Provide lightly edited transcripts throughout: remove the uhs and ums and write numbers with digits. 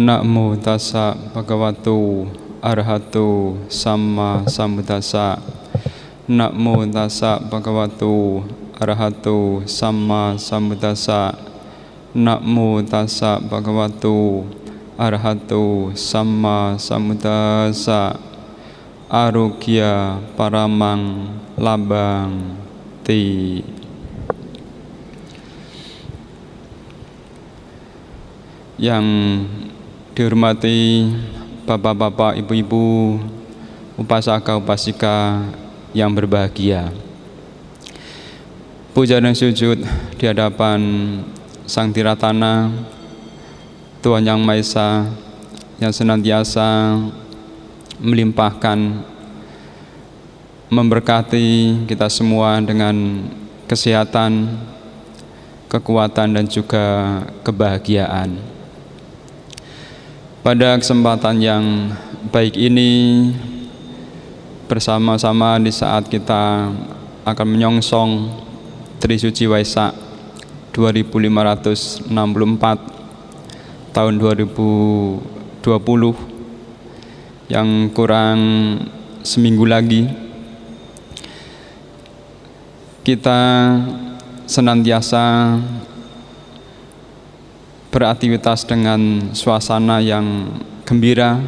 Namo tassa bhagavato arahato samma sambuddhassa. Namo tassa bhagavato arahato samma sambuddhassa. Namo tassa bhagavato arahato samma sambuddhassa. Arogya paramang labang ti. Yang dihormati bapak-bapak, ibu-ibu, upasaka-upasika yang berbahagia, puja dan sujud di hadapan Sang Tiratana, Tuhan Yang Maha Esa, yang senantiasa melimpahkan, memberkati kita semua dengan kesehatan, kekuatan, dan juga kebahagiaan. Pada kesempatan yang baik ini, bersama-sama di saat kita akan menyongsong Trisuci Waisak 2564 tahun 2020 yang kurang seminggu lagi, kita senantiasa beraktivitas dengan suasana yang gembira,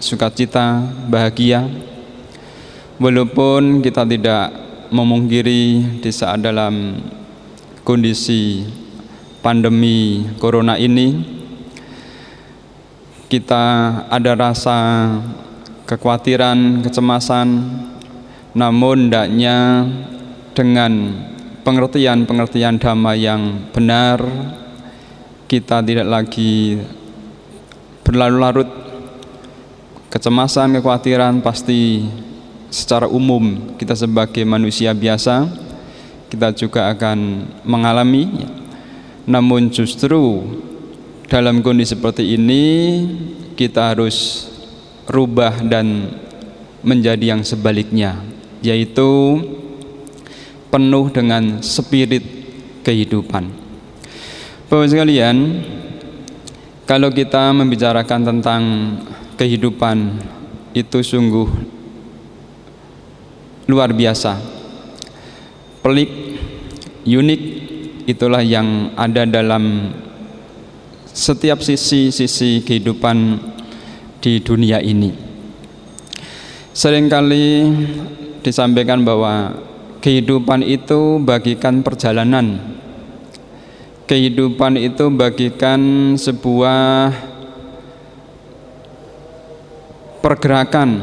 sukacita, bahagia. Walaupun kita tidak memungkiri di saat dalam kondisi pandemi corona ini, kita ada rasa kekhawatiran, kecemasan, namun hendaknya dengan pengertian-pengertian damai yang benar, kita tidak lagi berlarut-larut. Kecemasan, kekhawatiran pasti secara umum kita sebagai manusia biasa kita juga akan mengalami. Namun justru dalam kondisi seperti ini kita harus rubah dan menjadi yang sebaliknya, yaitu penuh dengan spirit kehidupan. Bapak sekalian, kalau kita membicarakan tentang kehidupan, itu sungguh luar biasa, pelik, unik. Itulah yang ada dalam setiap sisi-sisi kehidupan di dunia ini. Seringkali disampaikan bahwa kehidupan itu bagikan perjalanan. Kehidupan itu bagikan sebuah pergerakan,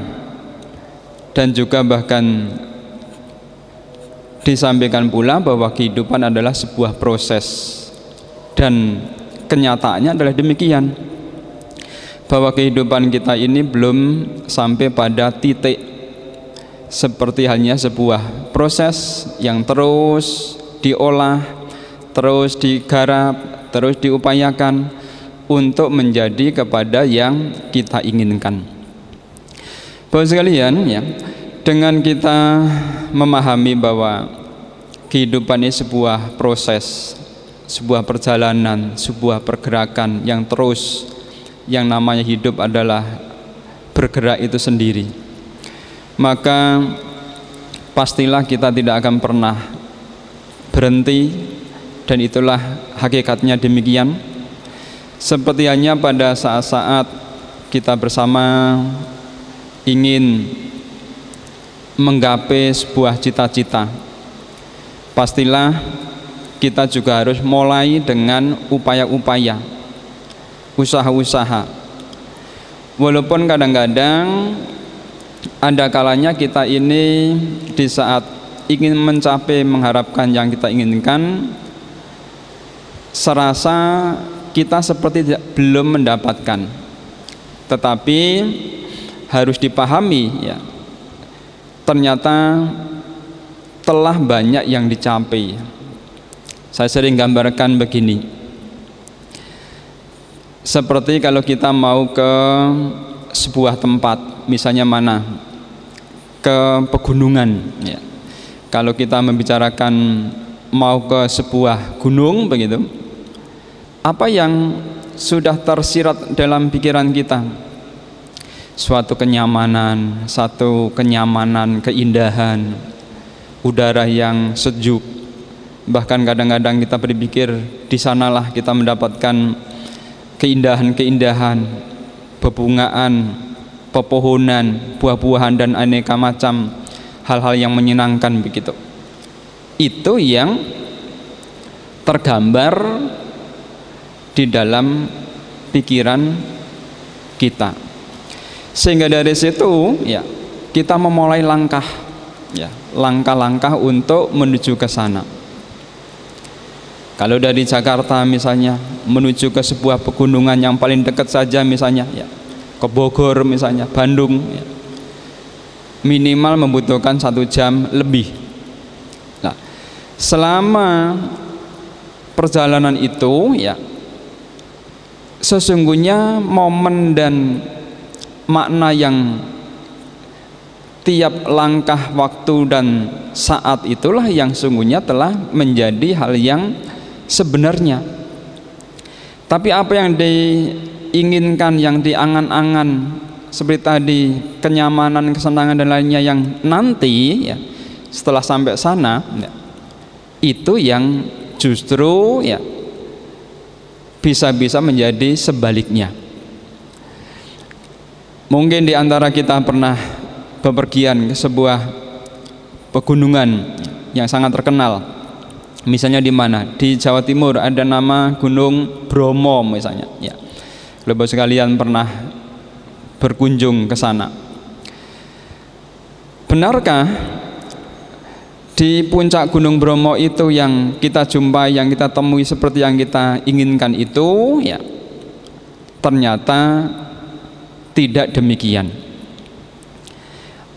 dan juga bahkan disampaikan pula bahwa kehidupan adalah sebuah proses, dan kenyataannya adalah demikian, bahwa kehidupan kita ini belum sampai pada titik, seperti halnya sebuah proses yang terus diolah, terus digarap, terus diupayakan untuk menjadi kepada yang kita inginkan. Bapak sekalian, ya, dengan kita memahami bahwa kehidupan ini sebuah proses, sebuah perjalanan, sebuah pergerakan yang terus, yang namanya hidup adalah bergerak itu sendiri, maka pastilah kita tidak akan pernah berhenti. Dan itulah hakikatnya demikian. Seperti hanya pada saat-saat kita bersama ingin menggapai sebuah cita-cita, pastilah kita juga harus mulai dengan upaya-upaya, usaha-usaha. Walaupun kadang-kadang ada kalanya kita ini di saat ingin mencapai, mengharapkan yang kita inginkan, serasa kita seperti belum mendapatkan. Tetapi harus dipahami, ya, ternyata telah banyak yang dicapai. Saya sering gambarkan begini, seperti kalau kita mau ke sebuah tempat, misalnya mana? Ke pegunungan, ya. Kalau kita membicarakan mau ke sebuah gunung begitu, apa yang sudah tersirat dalam pikiran kita. Suatu kenyamanan, satu kenyamanan, keindahan, udara yang sejuk. Bahkan kadang-kadang kita berpikir di sanalah kita mendapatkan keindahan-keindahan, bebungaan, pepohonan, buah-buahan dan aneka macam hal-hal yang menyenangkan begitu. Itu yang tergambar di dalam pikiran kita. Sehingga dari situ ya kita memulai langkah ya, langkah-langkah untuk menuju ke sana. Kalau dari Jakarta misalnya menuju ke sebuah pegunungan yang paling dekat saja misalnya ya, ke Bogor misalnya, Bandung ya, minimal membutuhkan 1 jam lebih. Nah, selama perjalanan itu ya sesungguhnya momen dan makna yang tiap langkah waktu dan saat itulah yang sungguhnya telah menjadi hal yang sebenarnya. Tapi apa yang diinginkan, yang diangan-angan seperti tadi, kenyamanan, kesenangan dan lainnya yang nanti ya, setelah sampai sana ya, itu yang justru ya bisa-bisa menjadi sebaliknya. Mungkin di antara kita pernah bepergian ke sebuah pegunungan yang sangat terkenal. Misalnya di mana? Di Jawa Timur ada nama Gunung Bromo misalnya ya. Bapak sekalian pernah berkunjung ke sana. Benarkah di puncak Gunung Bromo itu yang kita jumpai, yang kita temui seperti yang kita inginkan itu? Ya, ternyata tidak demikian.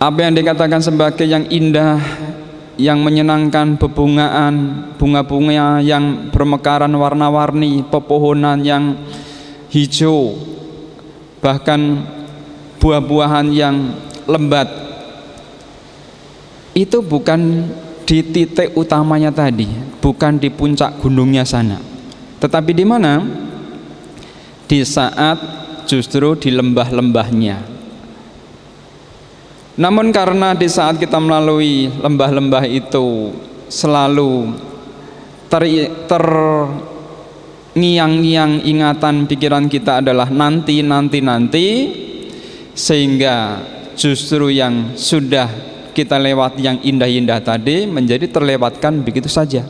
Apa yang dikatakan sebagai yang indah, yang menyenangkan, bebungaan, bunga-bunga yang bermekaran warna-warni, pepohonan yang hijau, bahkan buah-buahan yang lembat, itu bukan di titik utamanya tadi, bukan di puncak gunungnya sana, tetapi di mana? Di saat justru di lembah-lembahnya. Namun karena di saat kita melalui lembah-lembah itu selalu ngiang-ngiang ingatan pikiran kita adalah nanti, sehingga justru yang sudah kita lewati yang indah-indah tadi menjadi terlewatkan begitu saja.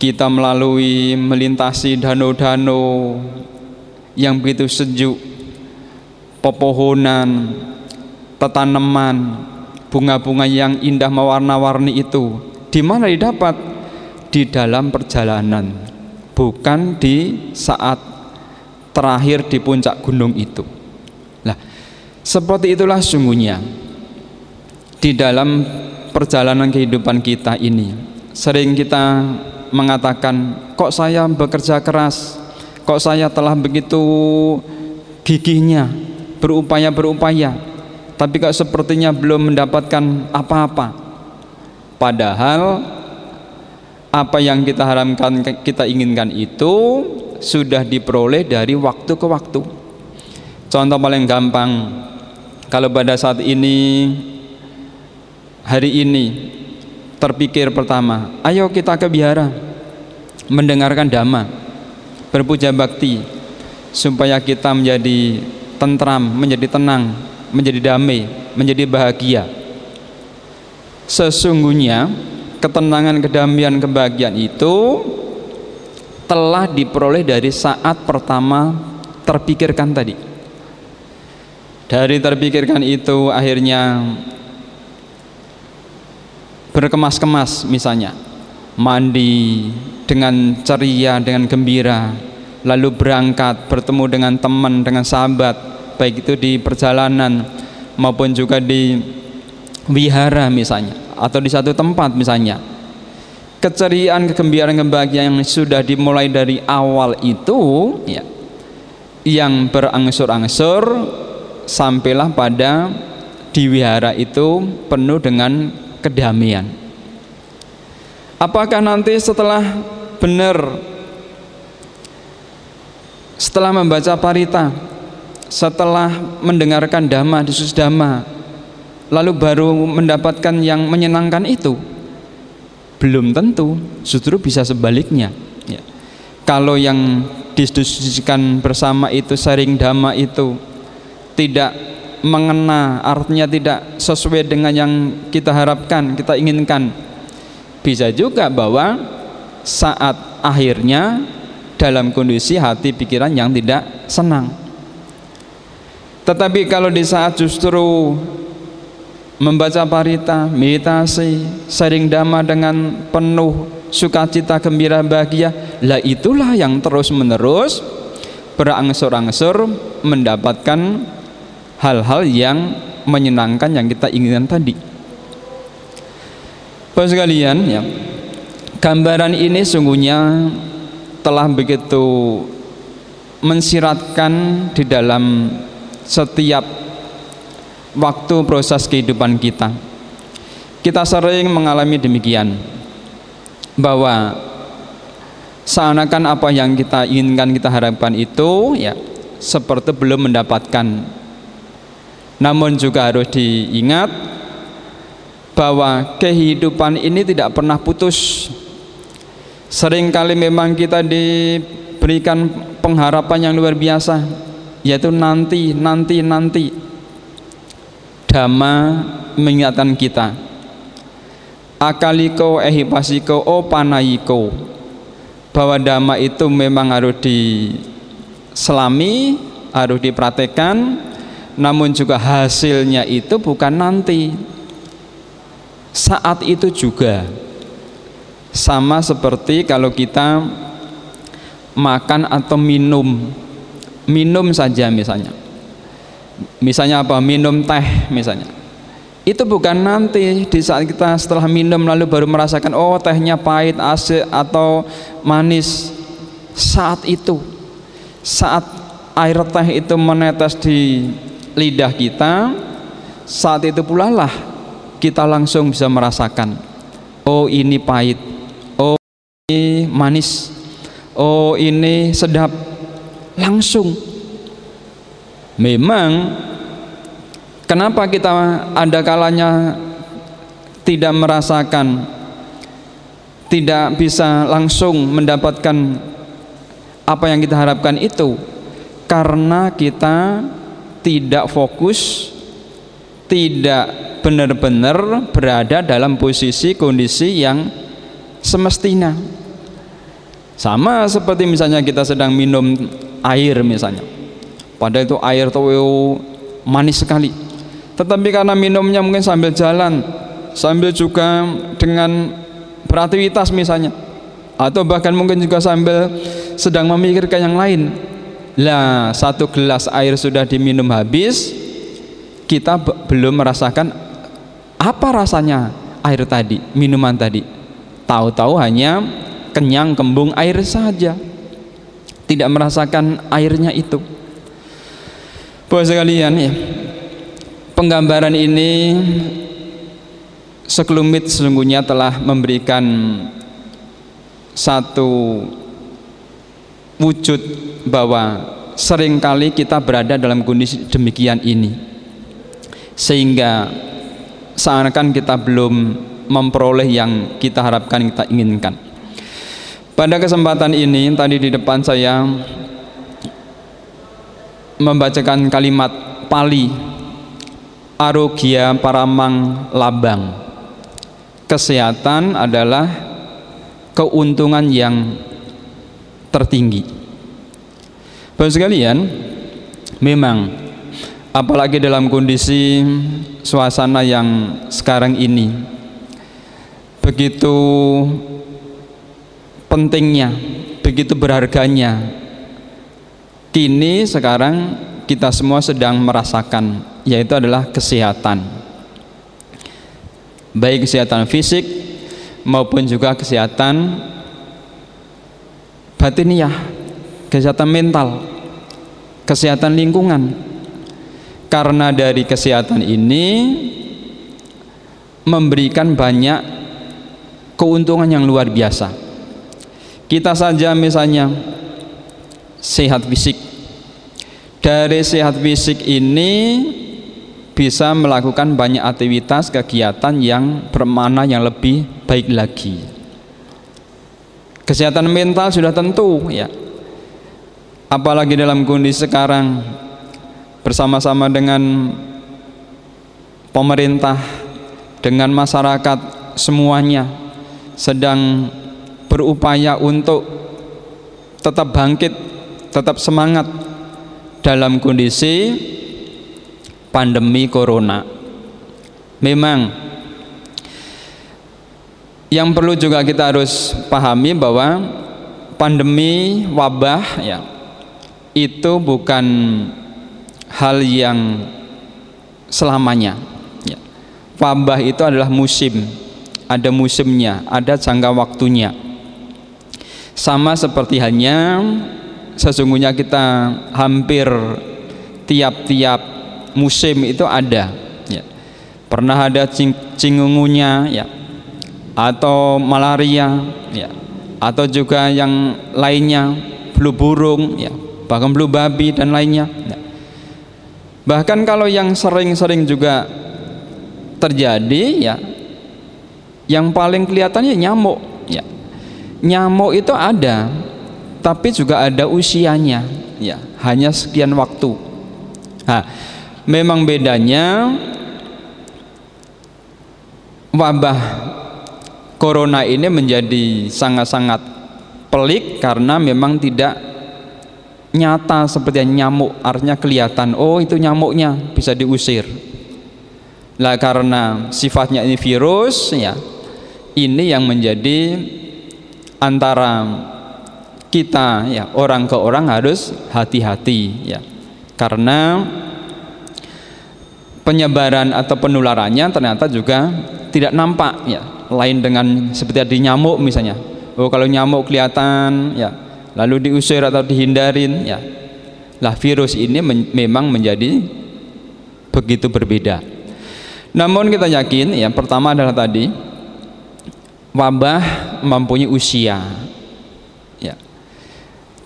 Kita melintasi danau-danau yang begitu sejuk, pepohonan, tanaman, bunga-bunga yang indah mewarna-warni itu di mana didapat? Di dalam perjalanan, bukan di saat terakhir di puncak gunung itu. Nah, seperti itulah sungguhnya di dalam perjalanan kehidupan kita ini. Sering kita mengatakan, kok saya bekerja keras, kok saya telah begitu gigihnya berupaya, tapi kok sepertinya belum mendapatkan apa-apa. Padahal apa yang kita harapkan, kita inginkan itu sudah diperoleh dari waktu ke waktu. Contoh paling gampang, kalau pada saat ini, hari ini, terpikir pertama, ayo kita ke biara, mendengarkan dhamma, berpuja bakti, supaya kita menjadi tentram, menjadi tenang, menjadi damai, menjadi bahagia. Sesungguhnya ketenangan, kedamaian, kebahagiaan itu telah diperoleh dari saat pertama terpikirkan tadi. Dari terpikirkan itu akhirnya berkemas-kemas misalnya, mandi dengan ceria, dengan gembira, lalu berangkat bertemu dengan teman, dengan sahabat, baik itu di perjalanan maupun juga di wihara misalnya, atau di satu tempat misalnya. Keceriaan, kegembiraan, kebahagiaan yang sudah dimulai dari awal itu ya, yang berangsur-angsur sampailah pada di wihara itu penuh dengan kedamaian. Apakah nanti setelah benar setelah membaca parita, setelah mendengarkan dhamma, disus dhamma, lalu baru mendapatkan yang menyenangkan itu, belum tentu, justru bisa sebaliknya. Ya. Kalau yang didiskusikan bersama itu, sharing dhamma itu tidak mengena, artinya tidak sesuai dengan yang kita harapkan, kita inginkan, bisa juga bahwa saat akhirnya dalam kondisi hati pikiran yang tidak senang. Tetapi kalau di saat justru membaca parita, meditasi, sharing dhamma dengan penuh sukacita, gembira, bahagia, lah itulah yang terus-menerus berangsur-angsur mendapatkan hal-hal yang menyenangkan yang kita inginkan tadi. Bapak sekalian, ya, gambaran ini sungguhnya telah begitu mensiratkan di dalam setiap waktu proses kehidupan kita. Kita sering mengalami demikian, bahwa seakan-akan apa yang kita inginkan, kita harapkan itu, ya, seperti belum mendapatkan. Namun juga harus diingat bahwa kehidupan ini tidak pernah putus. Seringkali memang kita diberikan pengharapan yang luar biasa, yaitu nanti. Dhamma mengingatkan kita, akaliko ehipasiko opanayiko, bahwa dhamma itu memang harus diselami, harus dipraktekkan, namun juga hasilnya itu bukan nanti. Saat itu juga sama seperti kalau kita makan atau minum saja, misalnya apa, minum teh misalnya, itu bukan nanti di saat kita setelah minum lalu baru merasakan, oh tehnya pahit, asin atau manis. Saat itu, saat air teh itu menetes di lidah kita, saat itu pula lah kita langsung bisa merasakan, oh ini pahit, oh ini manis, oh ini sedap. Langsung. Memang kenapa kita ada kalanya tidak merasakan, tidak bisa langsung mendapatkan apa yang kita harapkan itu, karena kita tidak fokus, tidak benar-benar berada dalam posisi kondisi yang semestinya. Sama seperti misalnya kita sedang minum air misalnya, padahal itu air itu manis sekali, tetapi karena minumnya mungkin sambil jalan, sambil juga dengan beraktivitas misalnya, atau bahkan mungkin juga sambil sedang memikirkan yang lain, lah satu gelas air sudah diminum habis, kita belum merasakan apa rasanya air tadi, minuman tadi. Tahu-tahu hanya kenyang kembung air saja, tidak merasakan airnya itu. Bapak sekalian, ya, penggambaran ini sekelumit sesungguhnya telah memberikan satu wujud bahwa seringkali kita berada dalam kondisi demikian ini, sehingga seakan kita belum memperoleh yang kita harapkan, kita inginkan. Pada kesempatan ini tadi di depan saya membacakan kalimat Pali, arogya paramang labang, kesehatan adalah keuntungan yang tertinggi. Bapak sekalian, memang apalagi dalam kondisi suasana yang sekarang ini, begitu pentingnya, begitu berharganya. Kini sekarang kita semua sedang merasakan, yaitu adalah kesehatan, baik kesehatan fisik maupun juga kesehatan batiniah, kesehatan mental, kesehatan lingkungan. Karena dari kesehatan ini memberikan banyak keuntungan yang luar biasa. Kita saja misalnya sehat fisik. Dari sehat fisik ini bisa melakukan banyak aktivitas kegiatan yang bermakna yang lebih baik lagi. Kesehatan mental sudah tentu ya, apalagi dalam kondisi sekarang bersama-sama dengan pemerintah, dengan masyarakat, semuanya sedang berupaya untuk tetap bangkit, tetap semangat dalam kondisi pandemi corona. Memang yang perlu juga kita harus pahami bahwa pandemi wabah ya, itu bukan hal yang selamanya ya. Wabah itu adalah musim, ada musimnya, ada jangka waktunya. Sama seperti halnya sesungguhnya kita hampir tiap-tiap musim itu ada ya. Pernah ada cingungunya ya, atau malaria ya, atau juga yang lainnya, flu burung ya, bahkan flu babi dan lainnya ya. Bahkan kalau yang sering-sering juga terjadi ya, yang paling kelihatannya nyamuk ya. Nyamuk itu ada, tapi juga ada usianya ya, hanya sekian waktu. Nah, memang bedanya wabah corona ini menjadi sangat-sangat pelik karena memang tidak nyata seperti nyamuk, artinya kelihatan, oh itu nyamuknya bisa diusir. Nah, karena sifatnya ini virus ya, ini yang menjadi antara kita ya, orang ke orang harus hati-hati ya, karena penyebaran atau penularannya ternyata juga tidak nampak ya. Lain dengan seperti di nyamuk misalnya, oh kalau nyamuk kelihatan ya, lalu diusir atau dihindarin ya. Lah virus ini memang menjadi begitu berbeda. Namun kita yakin ya, pertama adalah tadi wabah mempunyai usia ya,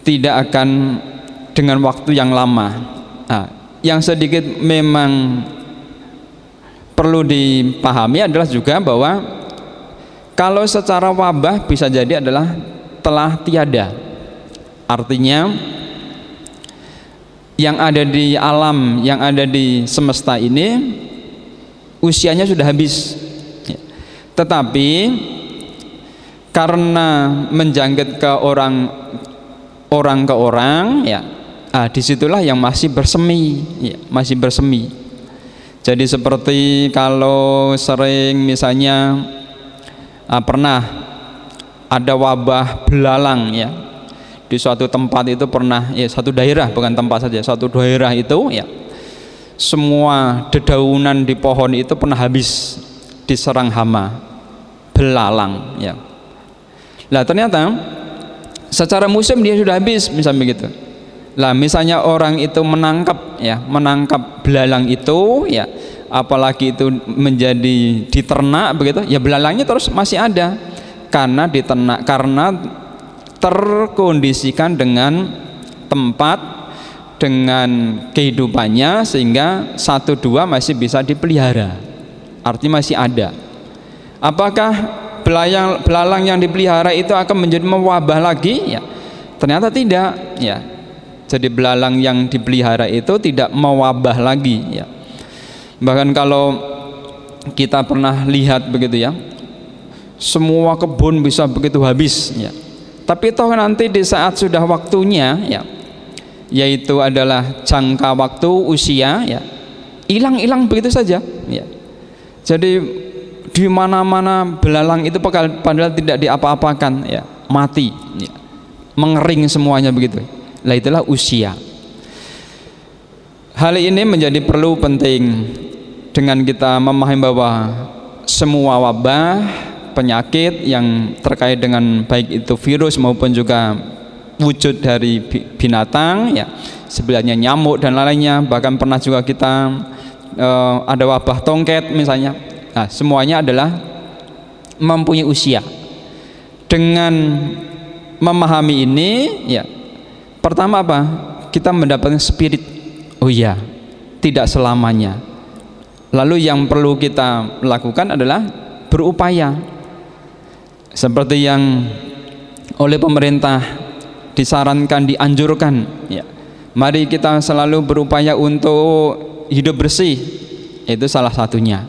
tidak akan dengan waktu yang lama. Nah, yang sedikit memang perlu dipahami adalah juga bahwa kalau secara wabah bisa jadi adalah telah tiada, artinya yang ada di alam, yang ada di semesta ini usianya sudah habis. Tetapi karena menjangkit ke orang ke orang ya, ah disitulah yang masih bersemi ya, masih bersemi. Jadi seperti kalau sering misalnya pernah ada wabah belalang ya, di suatu tempat itu pernah ya, satu daerah, bukan tempat saja, satu daerah itu ya, semua dedaunan di pohon itu pernah habis diserang hama belalang ya. Nah ternyata secara musim dia sudah habis misalnya begitu. Nah misalnya orang itu menangkap ya, menangkap belalang itu ya, apalagi itu menjadi diternak begitu ya, belalangnya terus masih ada karena diternak, karena terkondisikan dengan tempat, dengan kehidupannya, sehingga satu dua masih bisa dipelihara, artinya masih ada. Apakah belalang yang dipelihara itu akan menjadi mewabah lagi ya? Ternyata tidak ya. Jadi belalang yang dipelihara itu tidak mewabah lagi ya. Bahkan kalau kita pernah lihat begitu ya, semua kebun bisa begitu habis ya. Tapi toh nanti di saat sudah waktunya ya, yaitu adalah jangka waktu usia ya, hilang-hilang begitu saja ya. Jadi di mana-mana belalang itu padahal tidak diapa-apakan ya, mati ya, mengering semuanya begitu. Lah itulah usia. Hal ini menjadi perlu penting dengan kita memahami bahwa semua wabah penyakit yang terkait dengan baik itu virus maupun juga wujud dari binatang ya, sebenarnya nyamuk dan lainnya, bahkan pernah juga kita ada wabah tongket misalnya. Nah, semuanya adalah mempunyai usia. Dengan memahami ini ya, Pertama apa? Kita mendapatkan spirit, oh iya, tidak selamanya. Lalu yang perlu kita lakukan adalah berupaya. Seperti yang oleh pemerintah disarankan, dianjurkan, ya. Mari kita selalu berupaya untuk hidup bersih, itu salah satunya.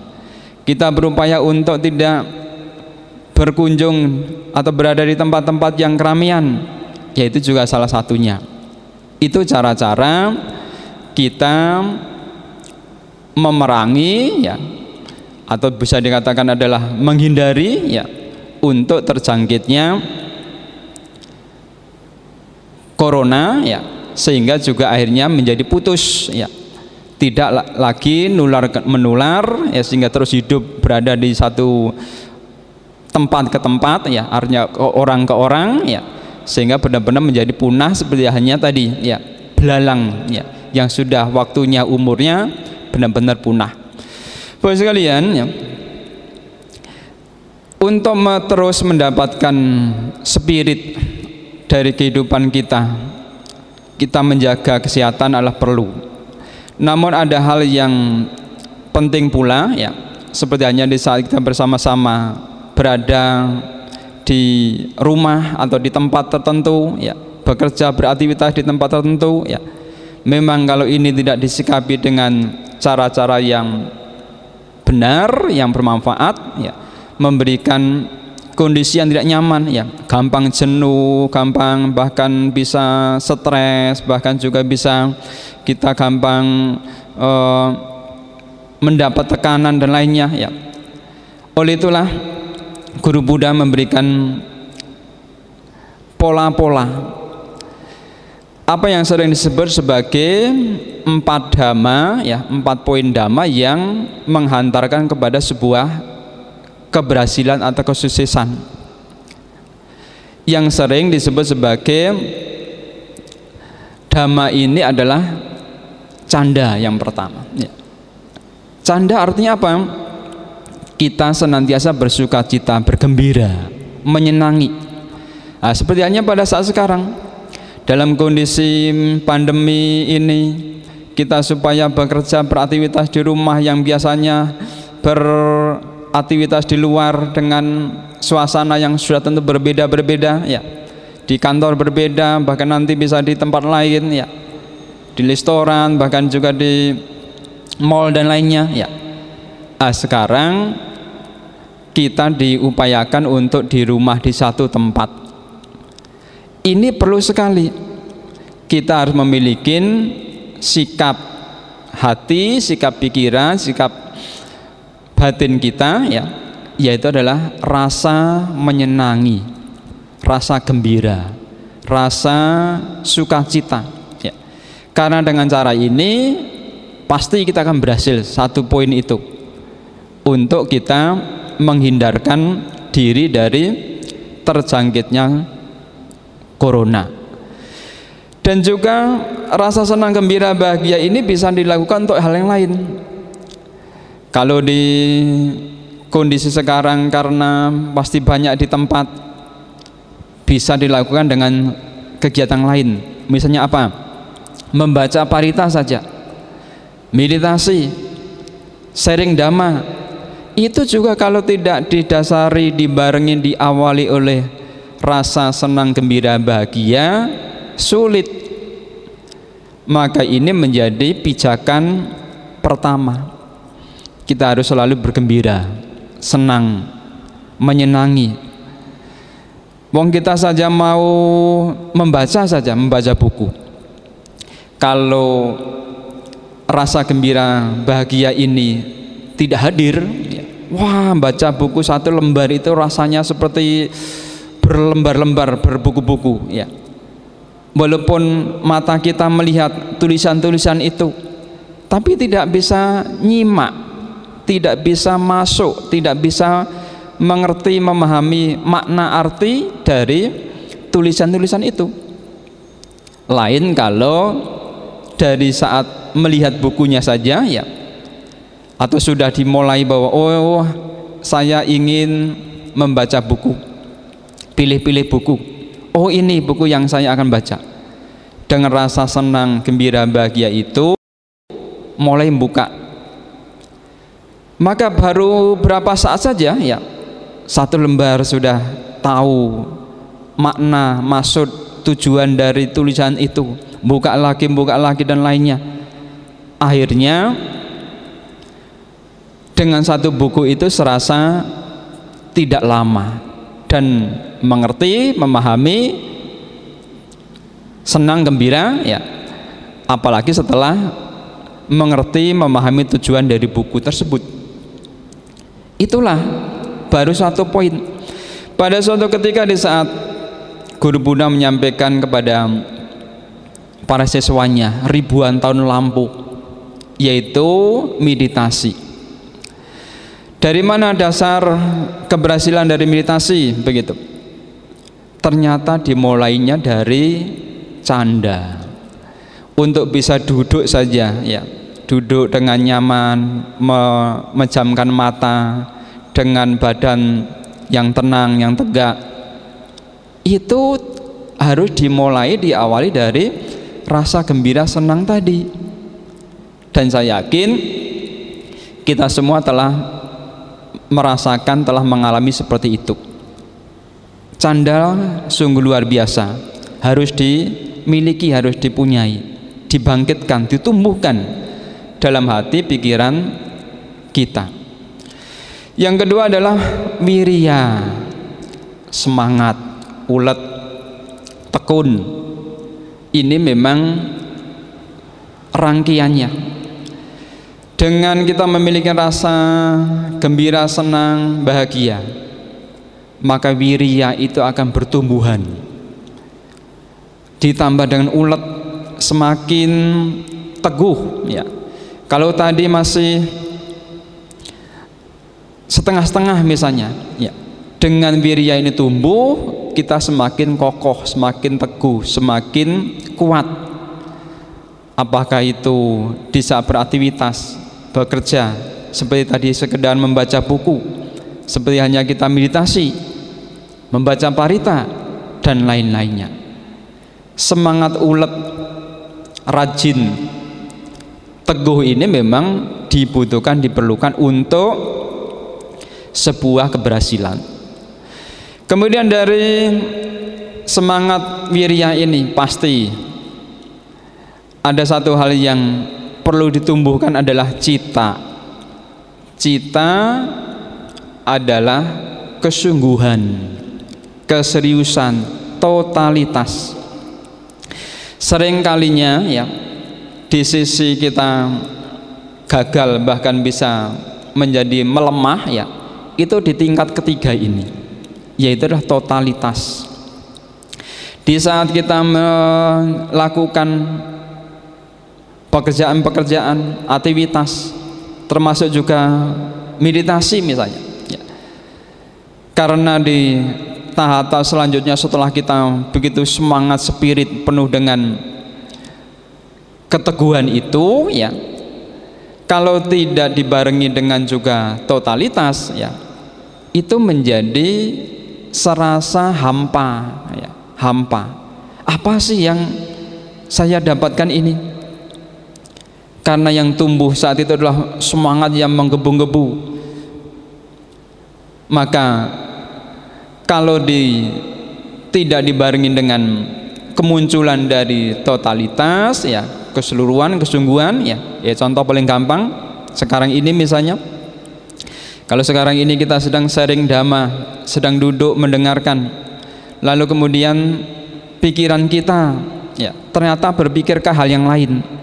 Kita berupaya untuk tidak berkunjung atau berada di tempat-tempat yang keramaian, yaitu juga salah satunya. Itu cara-cara kita memerangi, ya, atau bisa dikatakan adalah menghindari, ya, untuk terjangkitnya corona, ya, sehingga juga akhirnya menjadi putus, ya, tidak lagi menular, ya, sehingga terus hidup berada di satu tempat ke tempat, ya, artinya orang ke orang, ya, sehingga benar-benar menjadi punah seperti hanya tadi, ya, belalang, ya, yang sudah waktunya umurnya benar-benar punah. Baik sekalian, ya, untuk terus mendapatkan spirit dari kehidupan kita, kita menjaga kesehatan adalah perlu. Namun ada hal yang penting pula, ya, seperti hanya di saat kita bersama-sama berada di rumah atau di tempat tertentu, ya, bekerja, beraktivitas di tempat tertentu, ya, memang kalau ini tidak disikapi dengan cara-cara yang benar, yang bermanfaat, ya, memberikan kondisi yang tidak nyaman, ya, gampang jenuh, gampang bahkan bisa stres, bahkan juga bisa kita gampang mendapat tekanan dan lainnya, ya. Oleh itulah Guru Buddha memberikan pola-pola apa yang sering disebut sebagai 4 dhamma, ya, 4 poin dhamma yang menghantarkan kepada sebuah keberhasilan atau kesuksesan, yang sering disebut sebagai dhamma. Ini adalah canda yang pertama, ya. Canda artinya apa? Kita senantiasa bersuka cita, bergembira, menyenangi. Nah, seperti hanya pada saat sekarang, dalam kondisi pandemi ini, kita supaya bekerja, beraktivitas di rumah yang biasanya beraktivitas di luar dengan suasana yang sudah tentu berbeda-beda, ya, di kantor berbeda, bahkan nanti bisa di tempat lain, ya, di restoran, bahkan juga di mall dan lainnya, ya. Nah, sekarang kita diupayakan untuk di rumah di satu tempat. Ini perlu sekali. Kita harus memiliki sikap hati, sikap pikiran, sikap batin kita, ya, yaitu adalah rasa menyenangi, rasa gembira, rasa sukacita, ya. Karena dengan cara ini pasti kita akan berhasil, 1 poin itu, untuk kita menghindarkan diri dari terjangkitnya corona. Dan juga rasa senang, gembira, bahagia ini bisa dilakukan untuk hal yang lain. Kalau di kondisi sekarang, karena pasti banyak di tempat, bisa dilakukan dengan kegiatan lain. Misalnya apa? Membaca parita saja, meditasi, sharing dhamma. Itu juga kalau tidak didasari, dibarengi, diawali oleh rasa senang, gembira, bahagia, sulit. Maka ini menjadi pijakan pertama. Kita harus selalu bergembira, senang, menyenangi. Wong kita saja mau membaca saja, membaca buku, kalau rasa gembira, bahagia ini tidak hadir, wah, baca buku 1 lembar itu rasanya seperti berlembar-lembar, berbuku-buku, ya. Walaupun mata kita melihat tulisan-tulisan itu, tapi tidak bisa nyimak, tidak bisa masuk, tidak bisa mengerti, memahami makna arti dari tulisan-tulisan itu. Lain kalau dari saat melihat bukunya saja, ya, atau sudah dimulai bahwa oh, saya ingin membaca buku, pilih-pilih buku, oh ini buku yang saya akan baca, dengan rasa senang, gembira, bahagia itu mulai membuka. Maka baru berapa saat saja ya, satu lembar sudah tahu makna, maksud, tujuan dari tulisan itu. Buka lagi dan lainnya. Akhirnya dengan satu buku itu serasa tidak lama, dan mengerti, memahami, senang, gembira ya. Apalagi setelah mengerti, memahami tujuan dari buku tersebut. Itulah baru satu poin. Pada suatu ketika di saat Guru Buddha menyampaikan kepada para siswanya ribuan tahun lampu, yaitu meditasi. Dari mana dasar keberhasilan dari meditasi? Begitu. Ternyata dimulainya dari canda. Untuk bisa duduk saja ya, duduk dengan nyaman, memejamkan mata dengan badan yang tenang, yang tegak. Itu harus dimulai, diawali dari rasa gembira, senang tadi. Dan saya yakin kita semua telah merasakan, telah mengalami seperti itu. Canda sungguh luar biasa, harus dimiliki, harus dipunyai, dibangkitkan, ditumbuhkan dalam hati, pikiran kita. Yang kedua adalah wirya, semangat, ulet, tekun. Ini memang rangkaiannya. Dengan kita memiliki rasa gembira, senang, bahagia, maka wirya itu akan bertumbuhan. Ditambah dengan ulet, semakin teguh ya. Kalau tadi masih setengah-setengah misalnya ya, dengan wirya ini tumbuh, kita semakin kokoh, semakin teguh, semakin kuat. Apakah itu di saat beraktivitas, bekerja, seperti tadi sekedar membaca buku, seperti hanya kita meditasi, membaca parita dan lain-lainnya. Semangat ulet, rajin, teguh ini memang dibutuhkan, diperlukan untuk sebuah keberhasilan. Kemudian dari semangat wirya ini pasti ada satu hal yang perlu ditumbuhkan, adalah cita. Cita adalah kesungguhan, keseriusan, totalitas. Seringkalinya ya, di sisi kita gagal, bahkan bisa menjadi melemah ya, itu di tingkat ketiga ini, yaitu adalah totalitas. Di saat kita melakukan pekerjaan-pekerjaan, aktivitas, termasuk juga meditasi misalnya ya. Karena di tahap selanjutnya setelah kita begitu semangat, spirit penuh dengan keteguhan itu ya, kalau tidak dibarengi dengan juga totalitas ya, itu menjadi serasa hampa ya, hampa. Apa sih yang saya dapatkan ini? Karena yang tumbuh saat itu adalah semangat yang menggebu-gebu. Maka kalau tidak dibarengi dengan kemunculan dari totalitas ya, keseluruhan, kesungguhan ya. Ya contoh paling gampang sekarang ini misalnya, kalau sekarang ini kita sedang sharing dhamma, sedang duduk mendengarkan, lalu kemudian pikiran kita ya, ternyata berpikir ke hal yang lain.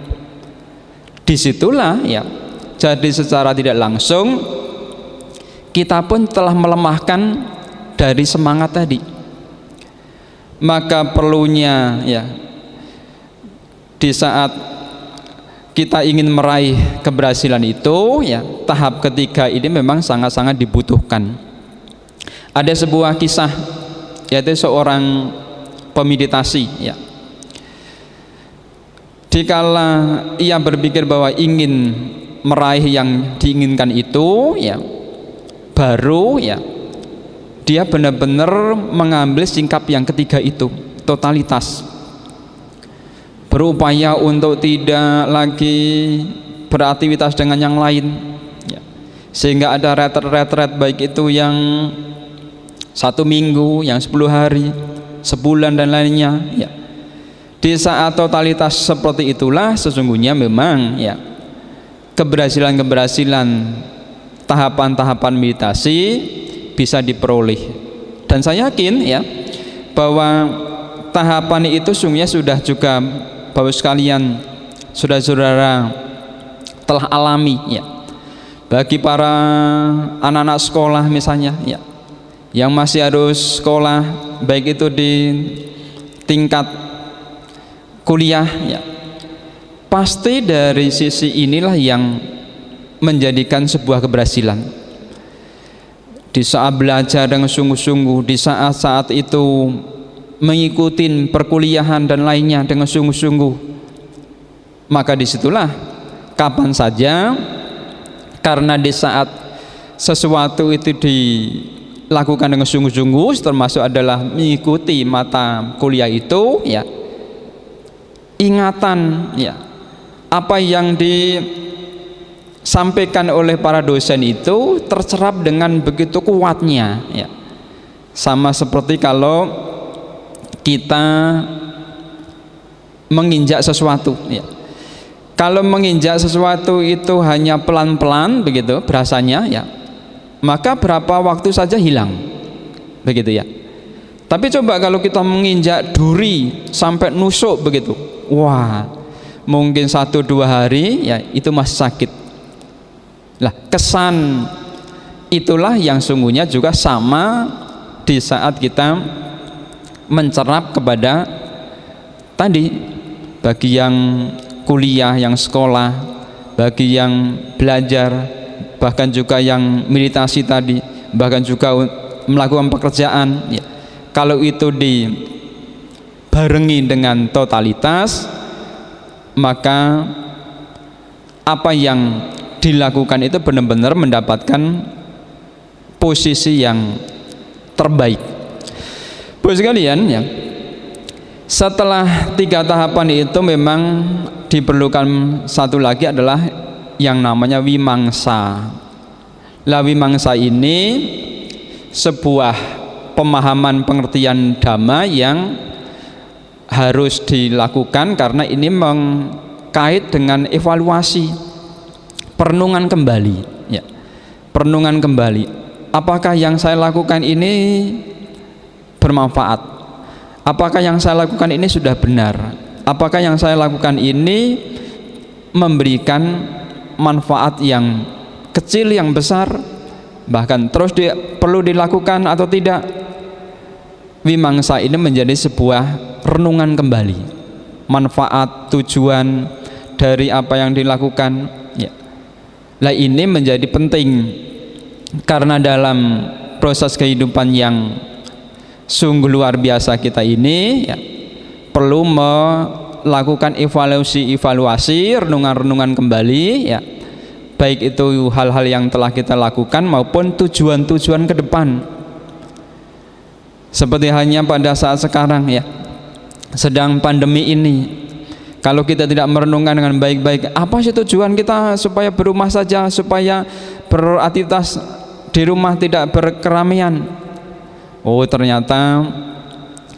Disitulah ya, jadi secara tidak langsung kita pun telah melemahkan dari semangat tadi. Maka perlunya ya, di saat kita ingin meraih keberhasilan itu ya, tahap ketiga ini memang sangat-sangat dibutuhkan. Ada sebuah kisah, yaitu seorang pemeditasi ya, dikala ia berpikir bahwa ingin meraih yang diinginkan itu ya, baru ya dia benar-benar mengambil sikap yang ketiga itu, totalitas. berupaya untuk tidak lagi beraktivitas dengan yang lain, sehingga ada retret-retret baik itu yang 1 minggu, yang 10 hari, sebulan dan lainnya. Ya. Di saat totalitas seperti itulah sesungguhnya memang ya keberhasilan-keberhasilan tahapan-tahapan meditasi bisa diperoleh. Dan saya yakin ya bahwa tahapan itu sungguhnya sudah juga Bapak sekalian, saudara-saudara telah alami ya. Bagi para anak-anak sekolah misalnya ya, yang masih harus sekolah baik itu di tingkat kuliah ya, pasti dari sisi inilah yang menjadikan sebuah keberhasilan. Di saat belajar dengan sungguh-sungguh, di saat-saat itu mengikuti perkuliahan dan lainnya dengan sungguh-sungguh, maka disitulah kapan saja, karena di saat sesuatu itu dilakukan dengan sungguh-sungguh, termasuk adalah mengikuti mata kuliah itu ya, ingatan ya apa yang disampaikan oleh para dosen itu tercerap dengan begitu kuatnya ya. Sama seperti kalau kita menginjak sesuatu ya. Kalau menginjak sesuatu itu hanya pelan-pelan begitu berasanya ya, maka berapa waktu saja hilang begitu ya. Tapi coba kalau kita menginjak duri sampai nusuk begitu, wah mungkin 1-2 hari ya itu masih sakit. Lah kesan itulah yang sungguhnya juga sama di saat kita mencerap kepada tadi, bagi yang kuliah, yang sekolah, bagi yang belajar, bahkan juga yang meditasi tadi, bahkan juga melakukan pekerjaan ya. Kalau itu dibarengi dengan totalitas, maka apa yang dilakukan itu benar-benar mendapatkan posisi yang terbaik. Bapak sekalian ya, setelah 3 tahapan itu memang diperlukan satu lagi adalah yang namanya wimangsa. Lah wimangsa ini sebuah pemahaman pengertian dhamma yang harus dilakukan, karena ini mengkait dengan evaluasi, perenungan kembali ya. Perenungan kembali, apakah yang saya lakukan ini bermanfaat? Apakah yang saya lakukan ini sudah benar? Apakah yang saya lakukan ini memberikan manfaat yang kecil, yang besar, bahkan terus perlu dilakukan atau tidak? Wimangsa ini menjadi sebuah renungan kembali, manfaat, tujuan dari apa yang dilakukan. Ya. Nah, ini menjadi penting karena dalam proses kehidupan yang sungguh luar biasa kita ini ya, perlu melakukan evaluasi-evaluasi, renungan-renungan kembali ya, baik itu hal-hal yang telah kita lakukan maupun tujuan-tujuan ke depan. Seperti hanya pada saat sekarang ya, sedang pandemi ini, kalau kita tidak merenungkan dengan baik-baik, apa sih tujuan kita supaya berumah saja, supaya beraktivitas di rumah, tidak berkeramaian? Oh ternyata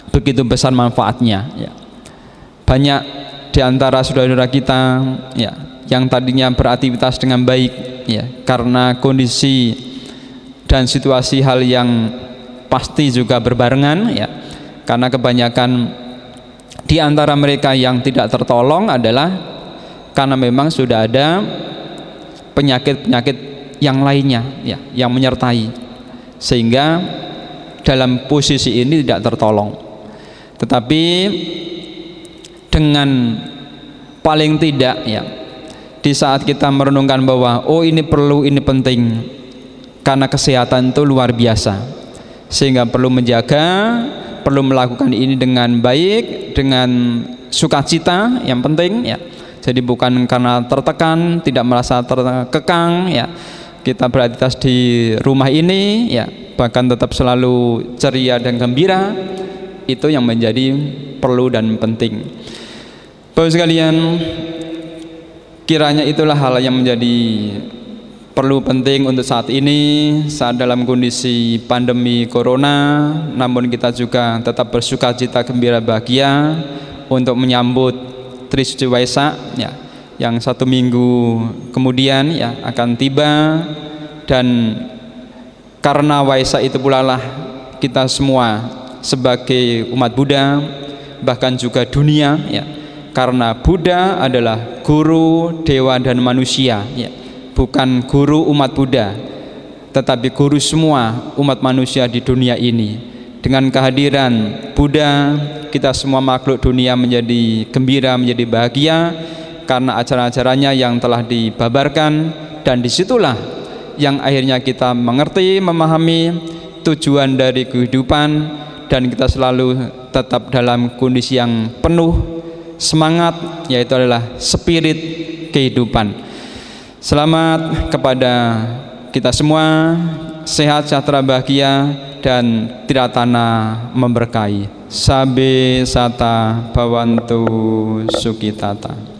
begitu besar manfaatnya ya. Banyak diantara saudara-saudara kita ya, yang tadinya beraktivitas dengan baik ya, karena kondisi dan situasi hal yang pasti juga berbarengan ya. Karena kebanyakan diantara mereka yang tidak tertolong adalah karena memang sudah ada penyakit-penyakit yang lainnya ya, yang menyertai, sehingga dalam posisi ini tidak tertolong. Tetapi dengan paling tidak ya, di saat kita merenungkan bahwa oh ini perlu, ini penting, karena kesehatan itu luar biasa, sehingga perlu menjaga, perlu melakukan ini dengan baik, dengan sukacita yang penting ya. Jadi bukan karena tertekan, tidak merasa terkekang ya, kita beraktivitas di rumah ini ya, bahkan tetap selalu ceria dan gembira, itu yang menjadi perlu dan penting. Bapak sekalian, kiranya itulah hal yang menjadi perlu penting untuk saat ini, saat dalam kondisi pandemi corona, namun kita juga tetap bersukacita, gembira, bahagia untuk menyambut Trisuci Waisak ya, yang 1 minggu kemudian ya akan tiba. Dan karena Waisak itu pula lah kita semua sebagai umat Buddha, bahkan juga dunia ya, karena Buddha adalah guru dewa dan manusia ya, bukan guru umat Buddha tetapi guru semua umat manusia di dunia ini. Dengan kehadiran Buddha, kita semua makhluk dunia menjadi gembira, menjadi bahagia karena ajaran-ajarannya yang telah dibabarkan. Dan disitulah yang akhirnya kita mengerti, memahami tujuan dari kehidupan, dan kita selalu tetap dalam kondisi yang penuh semangat, yaitu adalah spirit kehidupan. Selamat kepada kita semua, sehat, sejahtera, bahagia, dan tiratana memberkahi. Sabe sata bawantu sukitata.